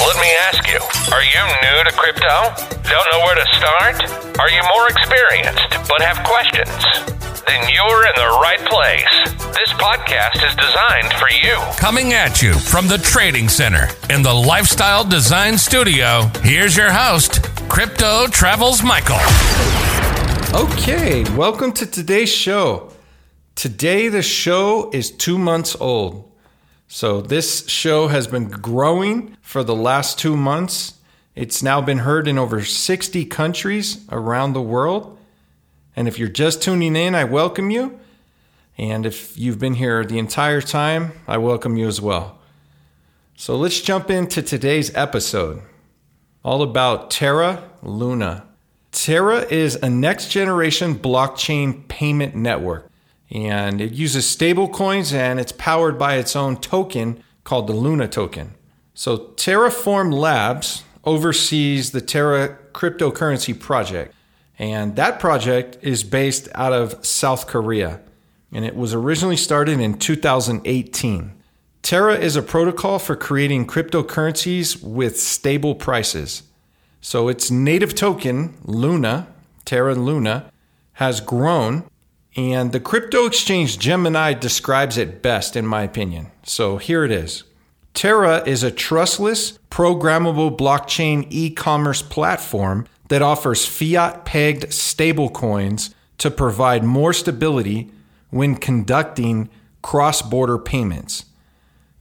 Let me ask you, are you new to crypto? Don't know where to start? Are you more experienced but have questions? Then you're in the right place. This podcast is designed for you. Coming at you from the Trading Center in the Lifestyle Design Studio, here's your host, Crypto Travels Michael. Okay, welcome to today's show. Today, the show is 2 months old. So this show has been growing for the last 2 months. It's now been heard in over 60 countries around the world. And if you're just tuning in, I welcome you. And if you've been here the entire time, I welcome you as well. So let's jump into today's episode, all about Terra Luna. Terra is a next-generation blockchain payment network. And it uses stable coins, and it's powered by its own token called the Luna token. So Terraform Labs oversees the Terra cryptocurrency project. And that project is based out of South Korea. And it was originally started in 2018. Terra is a protocol for creating cryptocurrencies with stable prices. So its native token, Luna, Terra Luna, has grown. And the crypto exchange Gemini describes it best, in my opinion. So here it is. Terra is a trustless, programmable blockchain e-commerce platform that offers fiat-pegged stablecoins to provide more stability when conducting cross-border payments.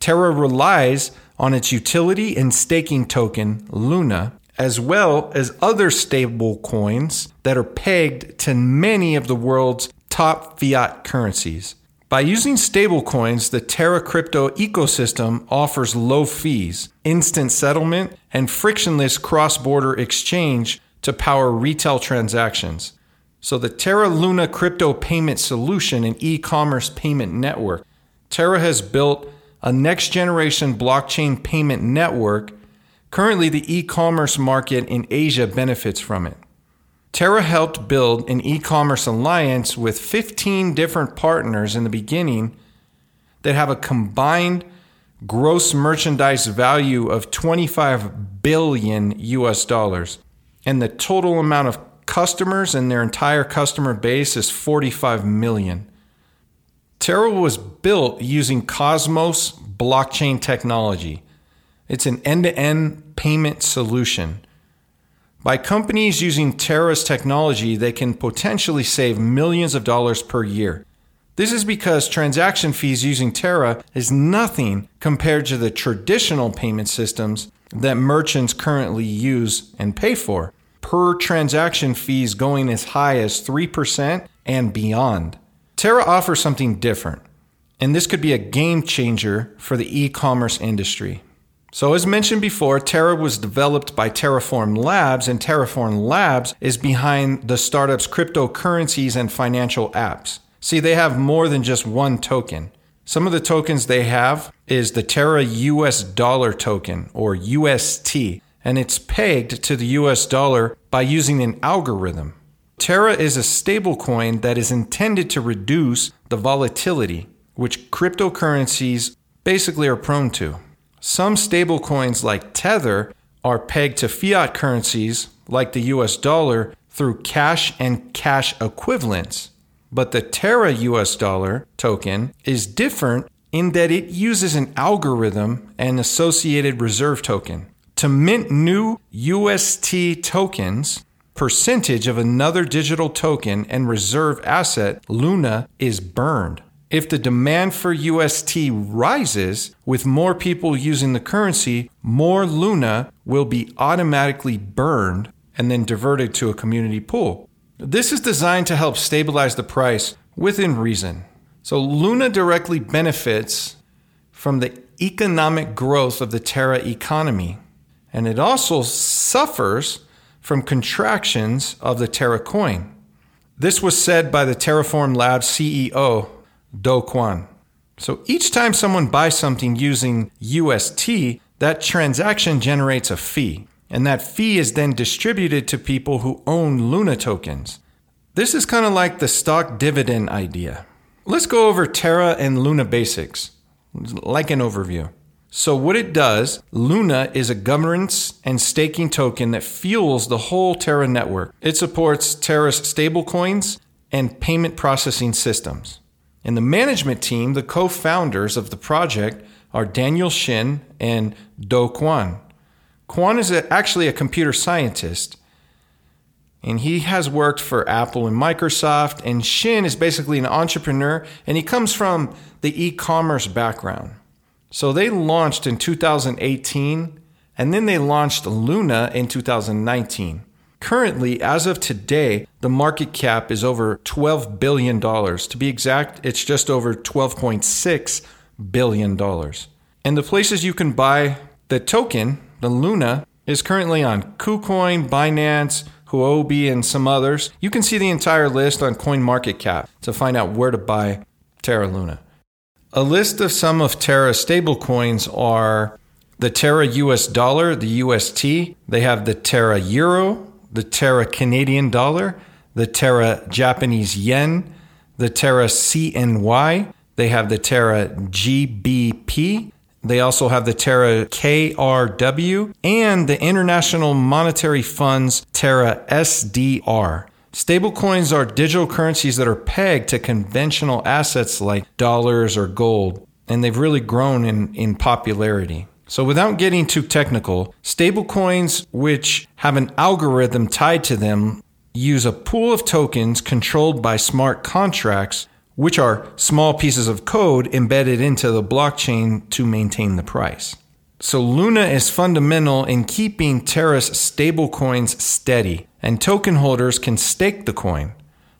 Terra relies on its utility and staking token, Luna, as well as other stablecoins that are pegged to many of the world's top fiat currencies. By using stablecoins, the Terra crypto ecosystem offers low fees, instant settlement, and frictionless cross-border exchange to power retail transactions. So the Terra Luna crypto payment solution and e-commerce payment network. Terra has built a next-generation blockchain payment network. Currently, the e-commerce market in Asia benefits from it. Terra helped build an e-commerce alliance with 15 different partners in the beginning that have a combined gross merchandise value of $25 billion. And the total amount of customers and their entire customer base is 45 million. Terra was built using Cosmos blockchain technology. It's an end-to-end payment solution. By companies using Terra's technology, they can potentially save millions of dollars per year. This is because transaction fees using Terra is nothing compared to the traditional payment systems that merchants currently use and pay for, per transaction fees going as high as 3% and beyond. Terra offers something different, and this could be a game changer for the e-commerce industry. So as mentioned before, Terra was developed by Terraform Labs, and Terraform Labs is behind the startup's cryptocurrencies and financial apps. See, they have more than just one token. Some of the tokens they have is the Terra US dollar token, or UST, and it's pegged to the US dollar by using an algorithm. Terra is a stablecoin that is intended to reduce the volatility, which cryptocurrencies basically are prone to. Some stablecoins like Tether are pegged to fiat currencies like the US dollar through cash and cash equivalents. But the Terra US dollar token is different in that it uses an algorithm and associated reserve token. To mint new UST tokens, percentage of another digital token and reserve asset, Luna, is burned. If the demand for UST rises with more people using the currency, more Luna will be automatically burned and then diverted to a community pool. This is designed to help stabilize the price within reason. So Luna directly benefits from the economic growth of the Terra economy. and it also suffers from contractions of the Terra coin. This was said by the Terraform Labs CEO, Do Kwon. So each time someone buys something using UST, that transaction generates a fee, and that fee is then distributed to people who own Luna tokens. This is kind of like the stock dividend idea. Let's go over Terra and Luna basics, like an overview. So what it does, Luna is a governance and staking token that fuels the whole Terra network. It supports Terra's stablecoins and payment processing systems. And the management team, the co-founders of the project, are Daniel Shin and Do Kwon. Kwon is actually a computer scientist, and he has worked for Apple and Microsoft, and Shin is basically an entrepreneur, and he comes from the e-commerce background. So they launched in 2018, and then they launched Luna in 2019. Currently, as of today, the market cap is over $12 billion. To be exact, it's just over $12.6 billion. And the places you can buy the token, the Luna, is currently on KuCoin, Binance, Huobi, and some others. You can see the entire list on CoinMarketCap to find out where to buy Terra Luna. A list of some of Terra's stablecoins are the Terra US dollar, the UST. They have the Terra euro, the Terra Canadian dollar, the Terra Japanese yen, the Terra CNY. They have the Terra GBP. They also have the Terra KRW and the International Monetary Fund's Terra SDR. Stablecoins are digital currencies that are pegged to conventional assets like dollars or gold, and they've really grown in popularity. So without getting too technical, stablecoins, which have an algorithm tied to them, use a pool of tokens controlled by smart contracts, which are small pieces of code embedded into the blockchain to maintain the price. So Luna is fundamental in keeping Terra's stablecoins steady, and token holders can stake the coin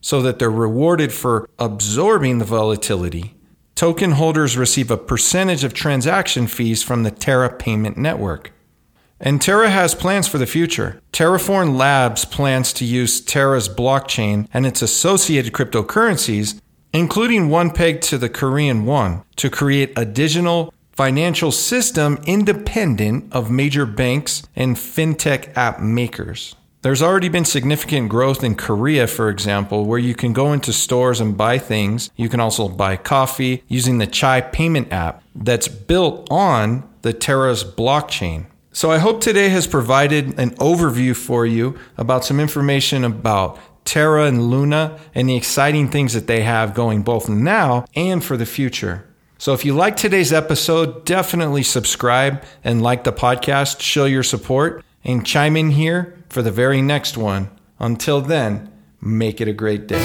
so that they're rewarded for absorbing the volatility. Token holders receive a percentage of transaction fees from the Terra payment network. And Terra has plans for the future. Terraform Labs plans to use Terra's blockchain and its associated cryptocurrencies, including one pegged to the Korean won, to create additional financial system independent of major banks and fintech app makers. There's already been significant growth in Korea, for example, where you can go into stores and buy things. You can also buy coffee using the Chai payment app that's built on the Terra's blockchain. So I hope today has provided an overview for you about some information about Terra and Luna and the exciting things that they have going both now and for the future. So if you like today's episode, definitely subscribe and like the podcast, show your support, and chime in here for the very next one. Until then, make it a great day.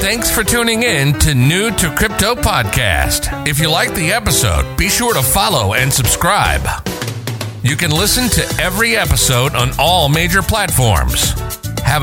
Thanks for tuning in to New to Crypto Podcast. If you liked the episode, be sure to follow and subscribe. You can listen to every episode on all major platforms. Have